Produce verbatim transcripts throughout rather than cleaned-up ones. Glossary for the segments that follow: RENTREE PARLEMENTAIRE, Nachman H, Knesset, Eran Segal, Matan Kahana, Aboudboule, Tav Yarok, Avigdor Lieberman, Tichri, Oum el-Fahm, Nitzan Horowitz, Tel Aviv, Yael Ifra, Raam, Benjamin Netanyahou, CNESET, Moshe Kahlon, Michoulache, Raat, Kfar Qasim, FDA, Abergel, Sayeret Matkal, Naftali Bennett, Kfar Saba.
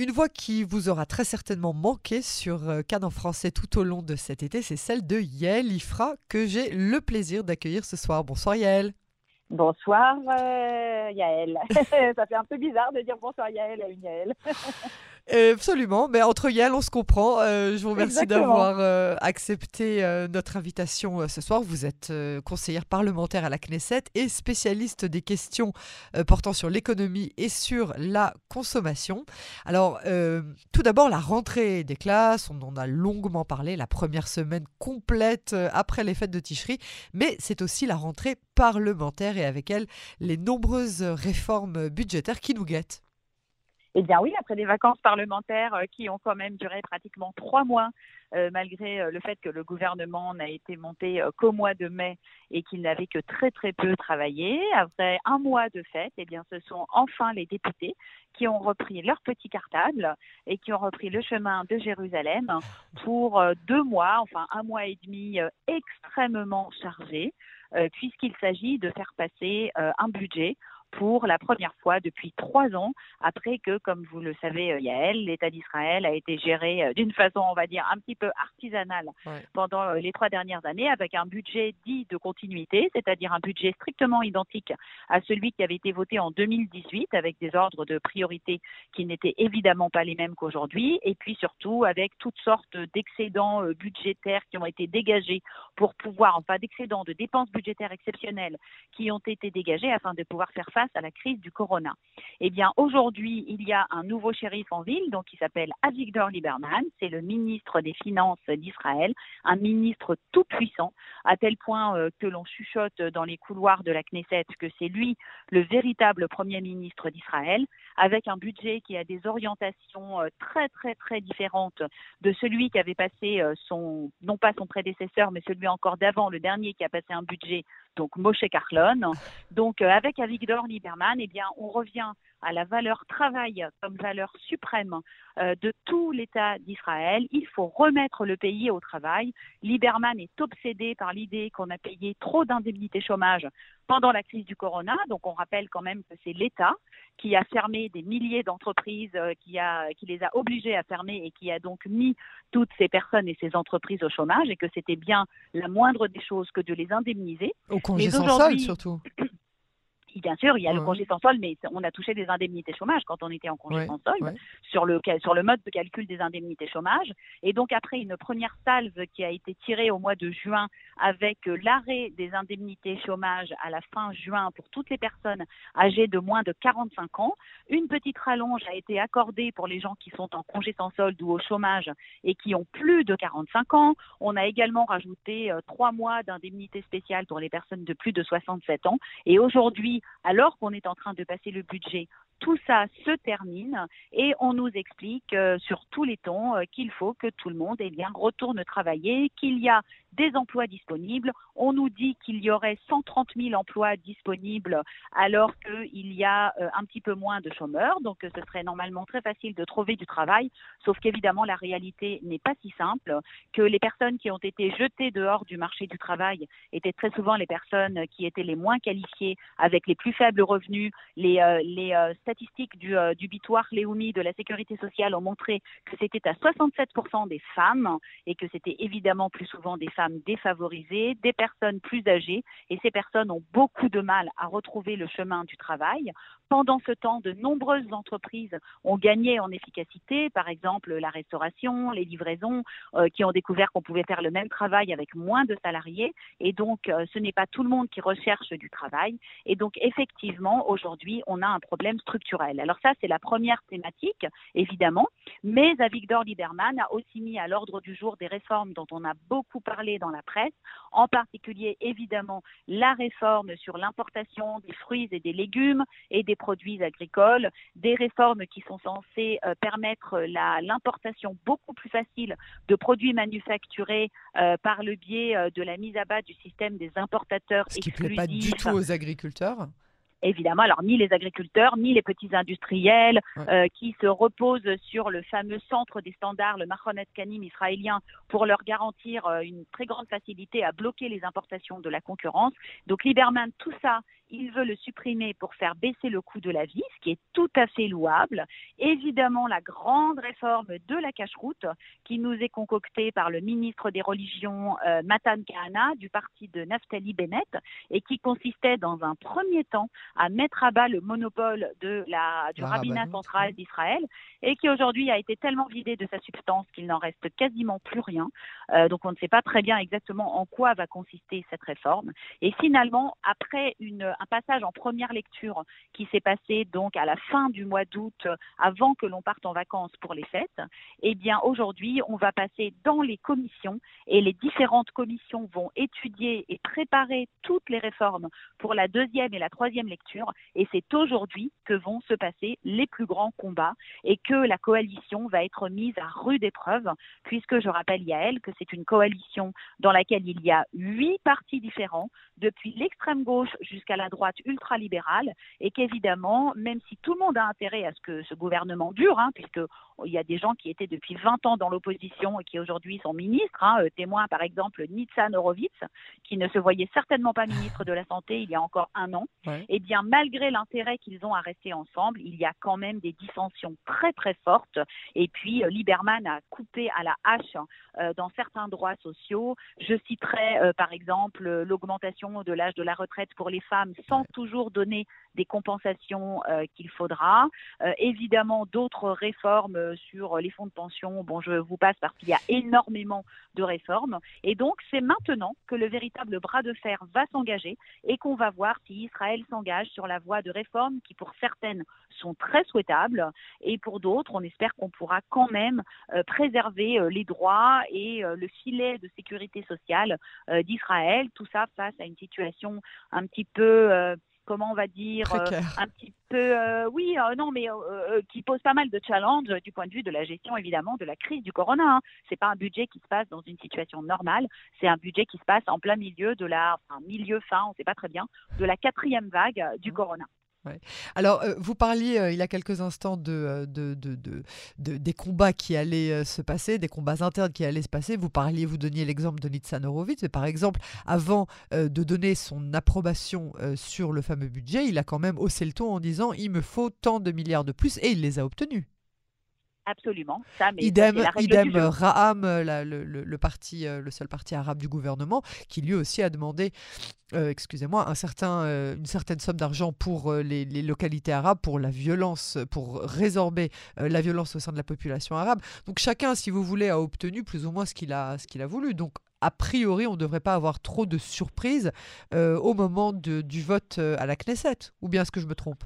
Une voix qui vous aura très certainement manqué sur Canal Français tout au long de cet été, c'est celle de Yael Ifra, que j'ai le plaisir d'accueillir ce soir. Bonsoir Yael. Bonsoir euh, Yael. Ça fait un peu bizarre de dire bonsoir Yael à une Yael. Absolument, mais entre Yael, on se comprend. Euh, je vous remercie d'avoir euh, accepté euh, notre invitation euh, ce soir. Vous êtes euh, conseillère parlementaire à la CNESET et spécialiste des questions euh, portant sur l'économie et sur la consommation. Alors, euh, tout d'abord, la rentrée des classes, on en a longuement parlé, la première semaine complète euh, après les fêtes de Tichri, mais c'est aussi la rentrée parlementaire et avec elle, les nombreuses réformes budgétaires qui nous guettent. Eh bien oui, après des vacances parlementaires qui ont quand même duré pratiquement trois mois, euh, malgré le fait que le gouvernement n'a été monté qu'au mois de mai et qu'il n'avait que très très peu travaillé, après un mois de fête, eh bien ce sont enfin les députés qui ont repris leur petit cartable et qui ont repris le chemin de Jérusalem pour deux mois, enfin un mois et demi extrêmement chargé, euh, puisqu'il s'agit de faire passer euh, un budget pour la première fois depuis trois ans, après que, comme vous le savez, Yael, l'État d'Israël a été géré d'une façon, on va dire, un petit peu artisanale ouais. pendant les trois dernières années, avec un budget dit de continuité, c'est-à-dire un budget strictement identique à celui qui avait été voté en deux mille dix-huit, avec des ordres de priorité qui n'étaient évidemment pas les mêmes qu'aujourd'hui, et puis surtout avec toutes sortes d'excédents budgétaires qui ont été dégagés pour pouvoir, enfin d'excédents de dépenses budgétaires exceptionnelles qui ont été dégagés afin de pouvoir faire face face à la crise du corona. Eh bien, aujourd'hui, il y a un nouveau shérif en ville, donc qui s'appelle Avigdor Lieberman. C'est le ministre des Finances d'Israël, un ministre tout puissant, à tel point euh, que l'on chuchote dans les couloirs de la Knesset que c'est lui le véritable premier ministre d'Israël, avec un budget qui a des orientations euh, très, très, très différentes de celui qui avait passé euh, son, non pas son prédécesseur, mais celui encore d'avant, le dernier qui a passé un budget, donc Moshe Kahlon. Donc, euh, avec Avigdor Lieberman, eh bien, on revient à la valeur travail comme valeur suprême euh, de tout l'État d'Israël. Il faut remettre le pays au travail. Lieberman est obsédé par l'idée qu'on a payé trop d'indemnités chômage pendant la crise du corona. Donc, on rappelle quand même que c'est l'État qui a fermé des milliers d'entreprises, euh, qui, a, qui les a obligés à fermer et qui a donc mis toutes ces personnes et ces entreprises au chômage et que c'était bien la moindre des choses que de les indemniser. Au congé sans solde, surtout. Bien sûr, il y a ouais. le congé sans solde, mais on a touché des indemnités chômage quand on était en congé ouais, sans solde, ouais. sur, le, sur le mode de calcul des indemnités chômage. Et donc après une première salve qui a été tirée au mois de juin avec l'arrêt des indemnités chômage à la fin juin pour toutes les personnes âgées de moins de quarante-cinq ans, une petite rallonge a été accordée pour les gens qui sont en congé sans solde ou au chômage et qui ont plus de quarante-cinq ans. On a également rajouté trois mois d'indemnité spéciale pour les personnes de plus de soixante-sept ans. Et aujourd'hui, alors qu'on est en train de passer le budget, tout ça se termine et on nous explique euh, sur tous les tons euh, qu'il faut que tout le monde eh bien, retourne travailler, qu'il y a des emplois disponibles. On nous dit qu'il y aurait cent trente mille emplois disponibles alors qu'il y a euh, un petit peu moins de chômeurs. Donc euh, ce serait normalement très facile de trouver du travail, sauf qu'évidemment la réalité n'est pas si simple, que les personnes qui ont été jetées dehors du marché du travail étaient très souvent les personnes qui étaient les moins qualifiées, avec les plus faibles revenus, les, euh, les euh, statistiques du, euh, du Bitoire Léoumi de la Sécurité sociale ont montré que c'était à soixante-sept pour cent des femmes et que c'était évidemment plus souvent des femmes défavorisées, des personnes plus âgées et ces personnes ont beaucoup de mal à retrouver le chemin du travail. Pendant ce temps, de nombreuses entreprises ont gagné en efficacité, par exemple la restauration, les livraisons, euh, qui ont découvert qu'on pouvait faire le même travail avec moins de salariés et donc euh, ce n'est pas tout le monde qui recherche du travail et donc effectivement aujourd'hui on a un problème structurel. Alors ça, c'est la première thématique, évidemment, mais Avigdor Lieberman a aussi mis à l'ordre du jour des réformes dont on a beaucoup parlé dans la presse, en particulier, évidemment, la réforme sur l'importation des fruits et des légumes et des produits agricoles, des réformes qui sont censées euh, permettre l'importation beaucoup plus facile de produits manufacturés euh, par le biais euh, de la mise à bas du système des importateurs exclusifs. Ce qui ne plaît pas du tout aux agriculteurs. Évidemment, alors ni les agriculteurs, ni les petits industriels ouais. euh, qui se reposent sur le fameux centre des standards, le Nachman H israélien, pour leur garantir euh, une très grande facilité à bloquer les importations de la concurrence. Donc Lieberman, tout ça, il veut le supprimer pour faire baisser le coût de la vie, ce qui est tout à fait louable. Évidemment, la grande réforme de la cacheroute qui nous est concoctée par le ministre des Religions, euh, Matan Kahana, du parti de Naftali Bennett, et qui consistait dans un premier temps à mettre à bas le monopole de la, du ah, rabbinat bah, central d'Israël, et qui aujourd'hui a été tellement vidé de sa substance qu'il n'en reste quasiment plus rien. Euh, donc on ne sait pas très bien exactement en quoi va consister cette réforme. Et finalement, après une, un passage en première lecture qui s'est passé donc à la fin du mois d'août, avant que l'on parte en vacances pour les fêtes, eh bien aujourd'hui, on va passer dans les commissions, et les différentes commissions vont étudier et préparer toutes les réformes pour la deuxième et la troisième lecture, et c'est aujourd'hui que vont se passer les plus grands combats et que la coalition va être mise à rude épreuve, puisque je rappelle, Yael, que c'est une coalition dans laquelle il y a huit partis différents, depuis l'extrême gauche jusqu'à la droite ultralibérale, et qu'évidemment, même si tout le monde a intérêt à ce que ce gouvernement dure, hein, puisqu'il y a des gens qui étaient depuis vingt ans dans l'opposition et qui aujourd'hui sont ministres, hein, témoin par exemple Nitzan Horowitz, qui ne se voyait certainement pas ministre de la Santé il y a encore un an, ouais. et bien malgré l'intérêt qu'ils ont à rester ensemble, il y a quand même des dissensions très très fortes, et puis euh, Lieberman a coupé à la hache euh, dans certains droits sociaux. Je citerai euh, par exemple euh, l'augmentation de l'âge de la retraite pour les femmes sans ouais. toujours donner des compensations euh, qu'il faudra. Euh, évidemment, d'autres réformes euh, sur les fonds de pension, bon, je vous passe parce qu'il y a énormément de réformes. Et donc, c'est maintenant que le véritable bras de fer va s'engager et qu'on va voir si Israël s'engage sur la voie de réformes qui, pour certaines, sont très souhaitables. Et pour d'autres, on espère qu'on pourra quand même euh, préserver euh, les droits et euh, le filet de sécurité sociale euh, d'Israël. Tout ça face à une situation un petit peu... Euh, comment on va dire, euh, un petit peu, euh, oui, euh, non, mais euh, euh, qui pose pas mal de challenges euh, du point de vue de la gestion, évidemment, de la crise du corona. Hein. Ce n'est pas un budget qui se passe dans une situation normale, c'est un budget qui se passe en plein milieu de la, enfin, milieu fin, on ne sait pas très bien, de la quatrième vague euh, du corona. Ouais. Alors, euh, vous parliez euh, il y a quelques instants de, de, de, de, de, des combats qui allaient euh, se passer, des combats internes qui allaient se passer. Vous parliez, vous donniez l'exemple de Nitzan Horowitz, mais par exemple, avant euh, de donner son approbation euh, sur le fameux budget, il a quand même haussé le ton en disant « il me faut tant de milliards de plus » et il les a obtenus. Absolument. Ça, mais idem ça, idem Raam, la, le, le, le, parti, le seul parti arabe du gouvernement, qui lui aussi a demandé, euh, excusez-moi, un certain, euh, une certaine somme d'argent pour euh, les, les localités arabes, pour la violence, pour résorber euh, la violence au sein de la population arabe. Donc chacun, si vous voulez, a obtenu plus ou moins ce qu'il a, ce qu'il a voulu. Donc a priori, on ne devrait pas avoir trop de surprises euh, au moment de, du vote à la CNESET. Ou bien est-ce que je me trompe ?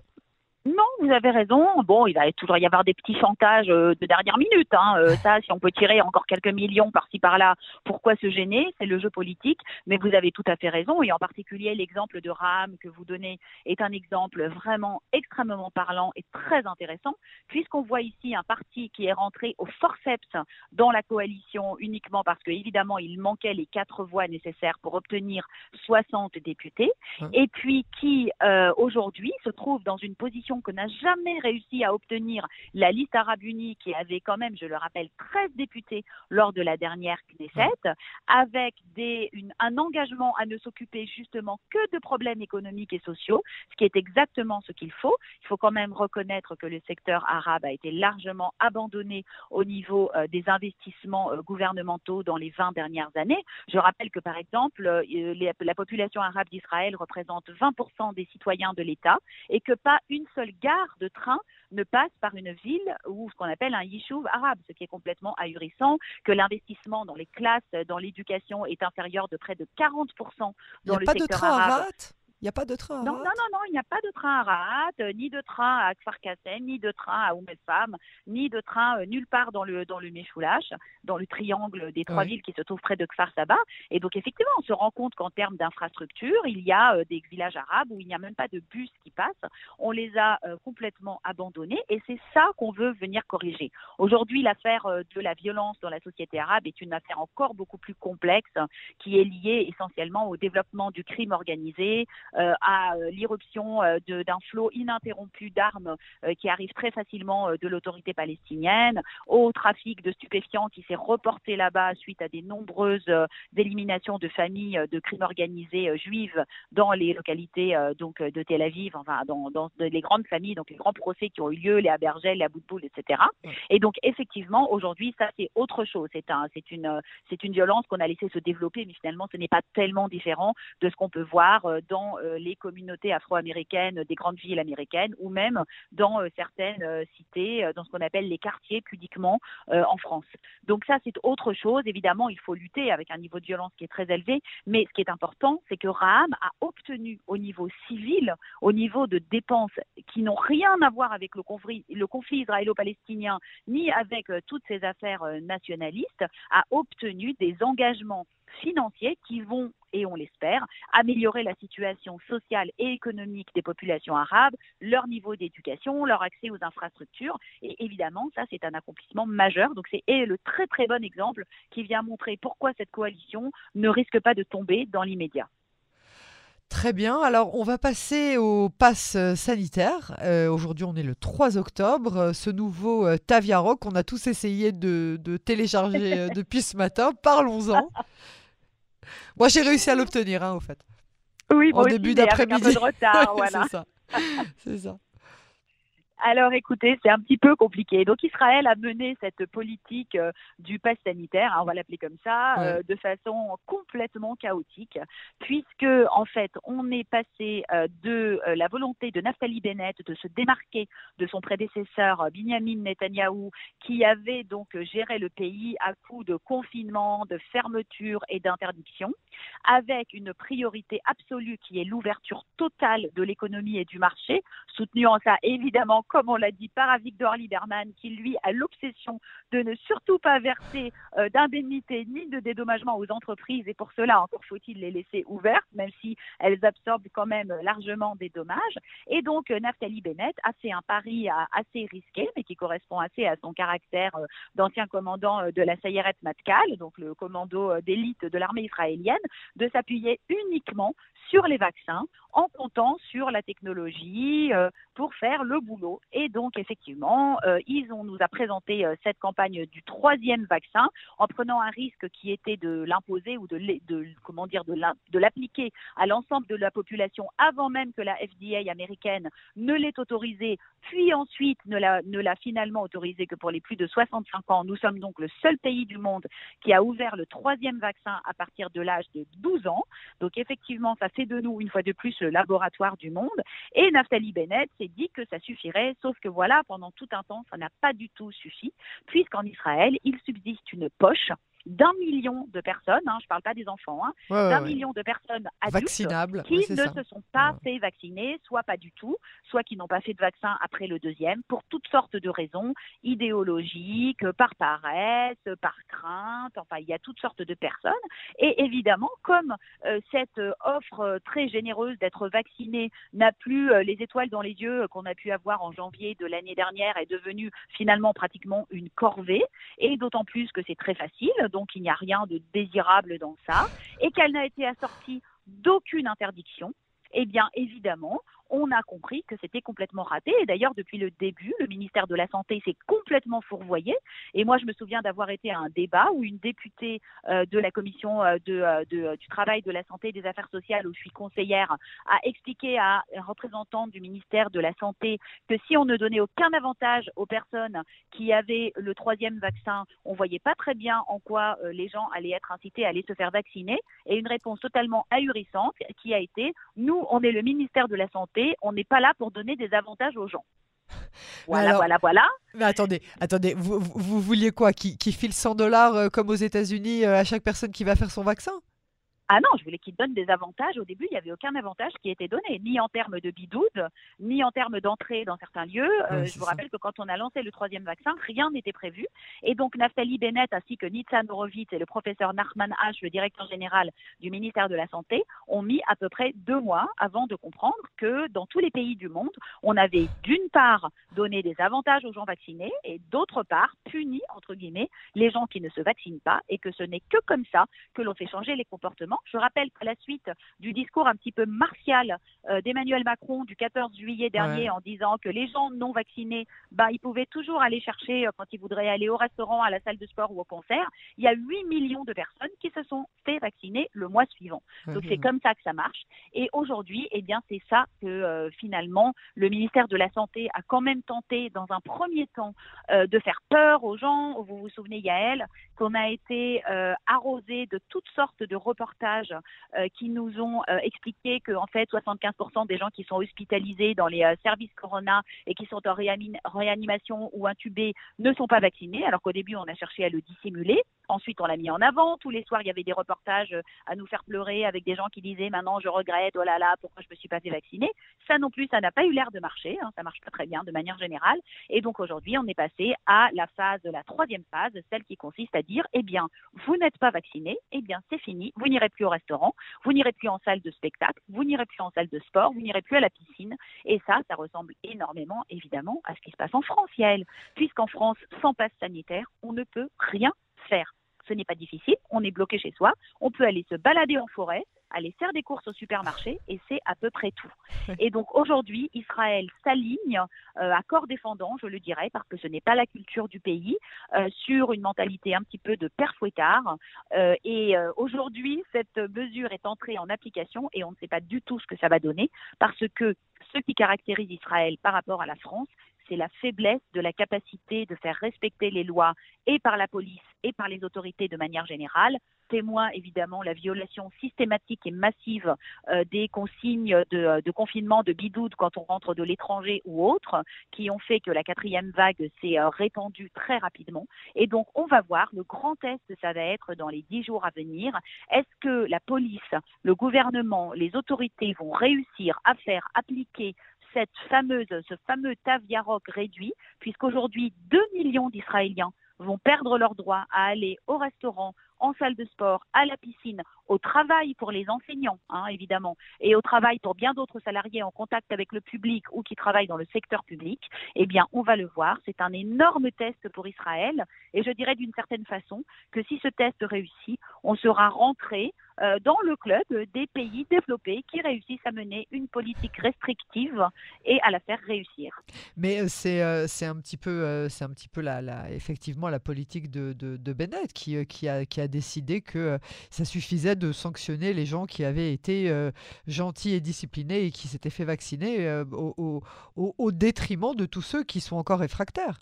Non, vous avez raison. Bon, il va toujours y avoir des petits chantages euh, de dernière minute. Hein. Euh, ça, si on peut tirer encore quelques millions par-ci par-là, pourquoi se gêner? C'est le jeu politique. Mais vous avez tout à fait raison. Et en particulier, l'exemple de Raam que vous donnez est un exemple vraiment extrêmement parlant et très intéressant, puisqu'on voit ici un parti qui est rentré au forceps dans la coalition uniquement parce qu'évidemment, il manquait les quatre voix nécessaires pour obtenir soixante députés. Et puis qui, euh, aujourd'hui, se trouve dans une position qu'on n'a jamais réussi à obtenir la liste arabe unie qui avait quand même, je le rappelle, treize députés lors de la dernière Knesset, avec des, une, un engagement à ne s'occuper justement que de problèmes économiques et sociaux, ce qui est exactement ce qu'il faut. Il faut quand même reconnaître que le secteur arabe a été largement abandonné au niveau euh, des investissements euh, gouvernementaux dans les vingt dernières années. Je rappelle que par exemple, euh, les, la population arabe d'Israël représente vingt pour cent des citoyens de l'État et que pas une seule gare de train ne passe par une ville ou ce qu'on appelle un yishuv arabe, ce qui est complètement ahurissant, que l'investissement dans les classes, dans l'éducation est inférieur de près de quarante pour cent dans le secteur arabe. Il n'y a pas de train à Raat. Non, non, non, il n'y a pas de train à Raat, ni de train à Kfar Qasim, ni de train à Oum el-Fahm, ni de train euh, nulle part dans le, dans le Michoulache, dans le triangle des trois oui. villes qui se trouvent près de Kfar Saba. Et donc, effectivement, on se rend compte qu'en termes d'infrastructures, il y a euh, des villages arabes où il n'y a même pas de bus qui passent. On les a euh, complètement abandonnés et c'est ça qu'on veut venir corriger. Aujourd'hui, l'affaire euh, de la violence dans la société arabe est une affaire encore beaucoup plus complexe qui est liée essentiellement au développement du crime organisé, euh, à l'irruption euh, de, d'un flot ininterrompu d'armes euh, qui arrive très facilement euh, de l'autorité palestinienne, au trafic de stupéfiants qui s'est reporté là-bas suite à des nombreuses euh, éliminations de familles euh, de crimes organisés euh, juives dans les localités euh, donc, euh, de Tel Aviv, enfin, dans, dans les grandes familles, donc les grands procès qui ont eu lieu, les Abergel, les Aboudboule, et cetera. Et donc effectivement, aujourd'hui, ça c'est autre chose. C'est, un, c'est, une, c'est une violence qu'on a laissée se développer, mais finalement, ce n'est pas tellement différent de ce qu'on peut voir dans les communautés afro-américaines des grandes villes américaines ou même dans certaines cités, dans ce qu'on appelle les quartiers pudiquement en France. Donc ça, c'est autre chose. Évidemment, il faut lutter avec un niveau de violence qui est très élevé, mais ce qui est important, c'est que Raam a obtenu au niveau civil, au niveau de dépenses qui n'ont rien à voir avec le conflit, le conflit israélo-palestinien ni avec toutes ces affaires nationalistes, a obtenu des engagements financiers qui vont, et on l'espère, améliorer la situation sociale et économique des populations arabes, leur niveau d'éducation, leur accès aux infrastructures. Et évidemment, ça, c'est un accomplissement majeur. Donc, c'est le très, très bon exemple qui vient montrer pourquoi cette coalition ne risque pas de tomber dans l'immédiat. Très bien, alors on va passer au pass sanitaire. Euh, aujourd'hui, on est le trois octobre. Ce nouveau euh, Tav Yarok qu'on a tous essayé de, de télécharger euh, depuis ce matin. Parlons-en. Moi, j'ai réussi à l'obtenir, hein, au fait. Oui, en début d'après-midi. Avec un peu de retard, ouais, voilà. C'est ça. C'est ça. Alors écoutez, c'est un petit peu compliqué. Donc Israël a mené cette politique euh, du pass sanitaire, hein, on va l'appeler comme ça, ouais. euh, de façon complètement chaotique, puisque en fait on est passé euh, de euh, la volonté de Naftali Bennett de se démarquer de son prédécesseur euh, Benjamin Netanyahou, qui avait donc géré le pays à coups de confinement, de fermeture et d'interdiction, avec une priorité absolue qui est l'ouverture totale de l'économie et du marché, soutenant ça évidemment, comme on l'a dit, par Avigdor Lieberman, qui lui a l'obsession de ne surtout pas verser euh, d'indemnités ni de dédommagement aux entreprises, et pour cela encore faut-il les laisser ouvertes, même si elles absorbent quand même largement des dommages. Et donc euh, Naftali Bennett a fait un pari à, assez risqué, mais qui correspond assez à son caractère euh, d'ancien commandant euh, de la Sayeret Matkal, donc le commando euh, d'élite de l'armée israélienne, de s'appuyer uniquement sur les vaccins, en comptant sur la technologie euh, pour faire le boulot. Et donc, effectivement, euh, ils ont, nous a présenté euh, cette campagne du troisième vaccin en prenant un risque qui était de l'imposer ou de, de, comment dire, de, de l'appliquer à l'ensemble de la population avant même que la F D A américaine ne l'ait autorisée, puis ensuite ne l'a, ne l'a finalement autorisée que pour les plus de soixante-cinq ans. Nous sommes donc le seul pays du monde qui a ouvert le troisième vaccin à partir de l'âge de douze ans. Donc, effectivement, ça fait de nous, une fois de plus, le laboratoire du monde. Et Naftali Bennett s'est dit que ça suffirait, sauf que voilà, pendant tout un temps, ça n'a pas du tout suffi, puisqu'en Israël, il subsiste une poche d'un million de personnes, hein, je ne parle pas des enfants, hein, ouais, d'un ouais. million de personnes adultes qui ouais, ne ça. se sont pas ouais. fait vacciner, soit pas du tout, soit qui n'ont pas fait de vaccin après le deuxième, pour toutes sortes de raisons idéologiques, par paresse, par crainte, enfin il y a toutes sortes de personnes. Et évidemment, comme euh, cette offre très généreuse d'être vacciné n'a plus euh, les étoiles dans les yeux qu'on a pu avoir en janvier de l'année dernière, est devenue finalement pratiquement une corvée, et d'autant plus que c'est très facile, donc il n'y a rien de désirable dans ça, et qu'elle n'a été assortie d'aucune interdiction, eh bien évidemment, on a compris que c'était complètement raté. Et d'ailleurs, depuis le début, le ministère de la Santé s'est complètement fourvoyé. Et moi, je me souviens d'avoir été à un débat où une députée euh, de la commission euh, de, euh, de, euh, du travail, de la santé et des affaires sociales, où je suis conseillère, a expliqué à un représentant du ministère de la Santé que si on ne donnait aucun avantage aux personnes qui avaient le troisième vaccin, on ne voyait pas très bien en quoi euh, les gens allaient être incités à aller se faire vacciner. Et une réponse totalement ahurissante qui a été « Nous, on est le ministère de la Santé, on n'est pas là pour donner des avantages aux gens ». Voilà, alors, voilà, voilà. Mais attendez, attendez, vous, vous, vous vouliez quoi, qui, qui file cent dollars euh, comme aux États-Unis euh, à chaque personne qui va faire son vaccin ? Ah non, je voulais qu'ils donnent des avantages. Au début, il n'y avait aucun avantage qui était donné, ni en termes de bidoude, ni en termes d'entrée dans certains lieux. Ouais, euh, je vous rappelle ça. que quand on a lancé le troisième vaccin, rien n'était prévu. Et donc, Naftali Bennett ainsi que Nitzan Horowitz et le professeur Nachman H, le directeur général du ministère de la Santé, ont mis à peu près deux mois avant de comprendre que dans tous les pays du monde, on avait d'une part donné des avantages aux gens vaccinés et d'autre part puni, entre guillemets, les gens qui ne se vaccinent pas, et que ce n'est que comme ça que l'on fait changer les comportements. Je rappelle qu'à la suite du discours un petit peu martial euh, d'Emmanuel Macron du quatorze juillet dernier, ouais. en disant que les gens non vaccinés, bah, ils pouvaient toujours aller chercher euh, quand ils voudraient aller au restaurant, à la salle de sport ou au concert, il y a huit millions de personnes qui se sont fait vacciner le mois suivant. Donc mmh. c'est comme ça que ça marche. Et aujourd'hui, eh bien, c'est ça que euh, finalement le ministère de la Santé a quand même tenté dans un premier temps euh, de faire peur aux gens. Vous vous souvenez, Yael, qu'on a été euh, arrosé de toutes sortes de reportages euh, qui nous ont euh, expliqué que en fait soixante-quinze pour cent des gens qui sont hospitalisés dans les euh, services corona et qui sont en réanim- réanimation ou intubés ne sont pas vaccinés, alors qu'au début on a cherché à le dissimuler. Ensuite, on l'a mis en avant. Tous les soirs, il y avait des reportages à nous faire pleurer avec des gens qui disaient « Maintenant, je regrette, oh là là, pourquoi je ne me suis pas fait vacciner ?» Ça non plus, ça n'a pas eu l'air de marcher. Hein, ça ne marche pas très bien de manière générale. Et donc, aujourd'hui, on est passé à la phase, la troisième phase, celle qui consiste à dire « Eh bien, vous n'êtes pas vacciné, eh bien, c'est fini. Vous n'irez plus au restaurant, vous n'irez plus en salle de spectacle, vous n'irez plus en salle de sport, vous n'irez plus à la piscine. » Et ça, ça ressemble énormément, évidemment, à ce qui se passe en France, Yael. Puisqu'en France, sans passe sanitaire, on ne peut rien faire. Ce n'est pas difficile, on est bloqué chez soi, on peut aller se balader en forêt, aller faire des courses au supermarché et c'est à peu près tout. Et donc aujourd'hui, Israël s'aligne euh, à corps défendant, je le dirais, parce que ce n'est pas la culture du pays, euh, sur une mentalité un petit peu de père fouettard. Euh, et euh, aujourd'hui, cette mesure est entrée en application et on ne sait pas du tout ce que ça va donner, parce que ce qui caractérise Israël par rapport à la France, c'est la faiblesse de la capacité de faire respecter les lois et par la police et par les autorités de manière générale. Témoin évidemment la violation systématique et massive euh, des consignes de, de confinement, de bidoude quand on rentre de l'étranger ou autre, qui ont fait que la quatrième vague s'est euh, répandue très rapidement. Et donc on va voir, le grand test, ça va être dans les dix jours à venir. Est-ce que la police, le gouvernement, les autorités vont réussir à faire appliquer cette fameuse, ce fameux Tav Yarok réduit, puisqu'aujourd'hui deux millions d'Israéliens vont perdre leur droit à aller au restaurant, en salle de sport, à la piscine, au travail pour les enseignants, hein, évidemment, et au travail pour bien d'autres salariés en contact avec le public ou qui travaillent dans le secteur public. Eh bien, on va le voir, c'est un énorme test pour Israël, et je dirais d'une certaine façon que si ce test réussit, on sera rentré euh, dans le club des pays développés qui réussissent à mener une politique restrictive et à la faire réussir. Mais c'est euh, c'est un petit peu, euh, c'est un petit peu la, la, effectivement la politique de, de, de Bennett qui, qui a, qui a décidé que ça suffisait de sanctionner les gens qui avaient été euh, gentils et disciplinés et qui s'étaient fait vacciner euh, au, au, au détriment de tous ceux qui sont encore réfractaires.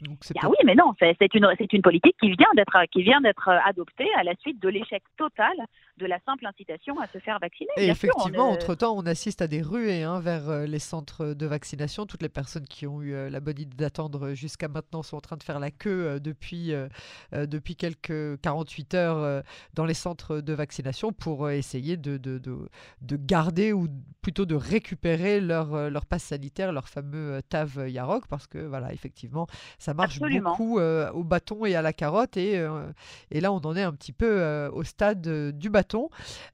Donc c'est ah pas... Oui, mais non, c'est, c'est, une, c'est une politique qui vient d'être, qui vient d'être adoptée à la suite de l'échec total de la simple incitation à se faire vacciner. Et effectivement, sûr, on, entre-temps, on assiste à des ruées hein, vers les centres de vaccination. Toutes les personnes qui ont eu la bonne idée d'attendre jusqu'à maintenant sont en train de faire la queue depuis, euh, depuis quelques quarante-huit heures dans les centres de vaccination pour essayer de, de, de, de garder ou plutôt de récupérer leur, leur passe sanitaire, leur fameux Tav Yarok, parce que, voilà, effectivement, ça marche Absolument. beaucoup euh, au bâton et à la carotte. Et, euh, et là, on en est un petit peu euh, au stade euh, du bâton.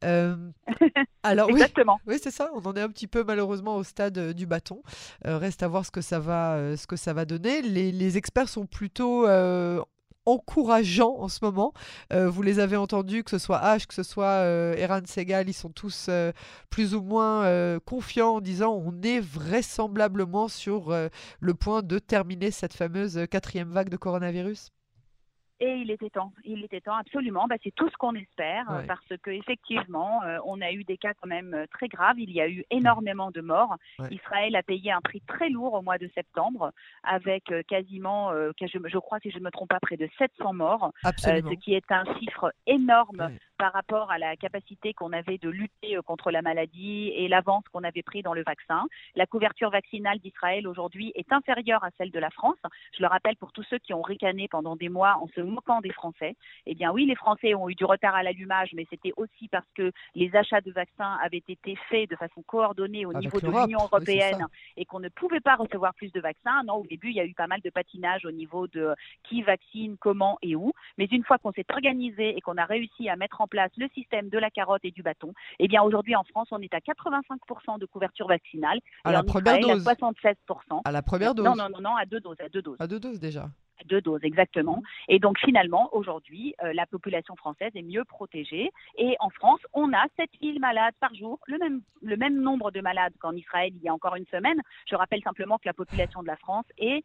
Euh, alors, Exactement. Oui, oui, c'est ça. On en est un petit peu malheureusement au stade euh, du bâton. Euh, reste à voir ce que ça va, euh, ce que ça va donner. Les, les experts sont plutôt... Euh, encourageants en ce moment. Euh, vous les avez entendus, que ce soit H, que ce soit euh, Eran Segal, ils sont tous euh, plus ou moins euh, confiants en disant on est vraisemblablement sur euh, le point de terminer cette fameuse quatrième vague de coronavirus. Et il était temps, il était temps absolument, bah, c'est tout ce qu'on espère, ouais. parce qu'effectivement, euh, on a eu des cas quand même très graves, il y a eu énormément de morts. Ouais. Israël a payé un prix très lourd au mois de septembre, avec euh, quasiment, euh, je, je crois si je ne me trompe pas, près de sept cents morts, euh, ce qui est un chiffre énorme ouais. par rapport à la capacité qu'on avait de lutter contre la maladie et l'avance qu'on avait pris dans le vaccin. La couverture vaccinale d'Israël aujourd'hui est inférieure à celle de la France. Je le rappelle pour tous ceux qui ont ricané pendant des mois en se moquant des Français. Eh bien oui, les Français ont eu du retard à l'allumage, mais c'était aussi parce que les achats de vaccins avaient été faits de façon coordonnée au Avec niveau de l'Union européenne oui, et qu'on ne pouvait pas recevoir plus de vaccins. Non, au début, il y a eu pas mal de patinage au niveau de qui vaccine, comment et où. Mais une fois qu'on s'est organisé et qu'on a réussi à mettre en place le système de la carotte et du bâton, eh bien aujourd'hui en France, on est à quatre-vingt-cinq pour cent de couverture vaccinale et à la en première Israël dose. à soixante-seize pour cent. À la première dose. Non, non, non, non à deux doses. À deux doses, à deux doses déjà. Deux doses, exactement. Et donc, finalement, aujourd'hui, euh, la population française est mieux protégée. Et en France, on a sept mille malades par jour, le même, le même nombre de malades qu'en Israël il y a encore une semaine. Je rappelle simplement que la population de la France est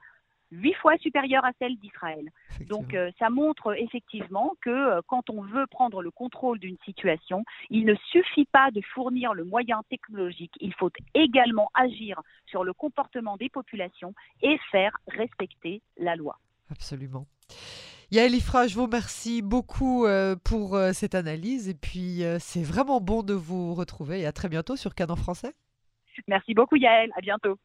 huit fois supérieure à celle d'Israël. Donc, euh, ça montre effectivement que euh, quand on veut prendre le contrôle d'une situation, il ne suffit pas de fournir le moyen technologique. Il faut également agir sur le comportement des populations et faire respecter la loi. Absolument. Yael Ifra, je vous remercie beaucoup pour cette analyse et puis c'est vraiment bon de vous retrouver et à très bientôt sur Canal Français. Merci beaucoup Yael, à bientôt.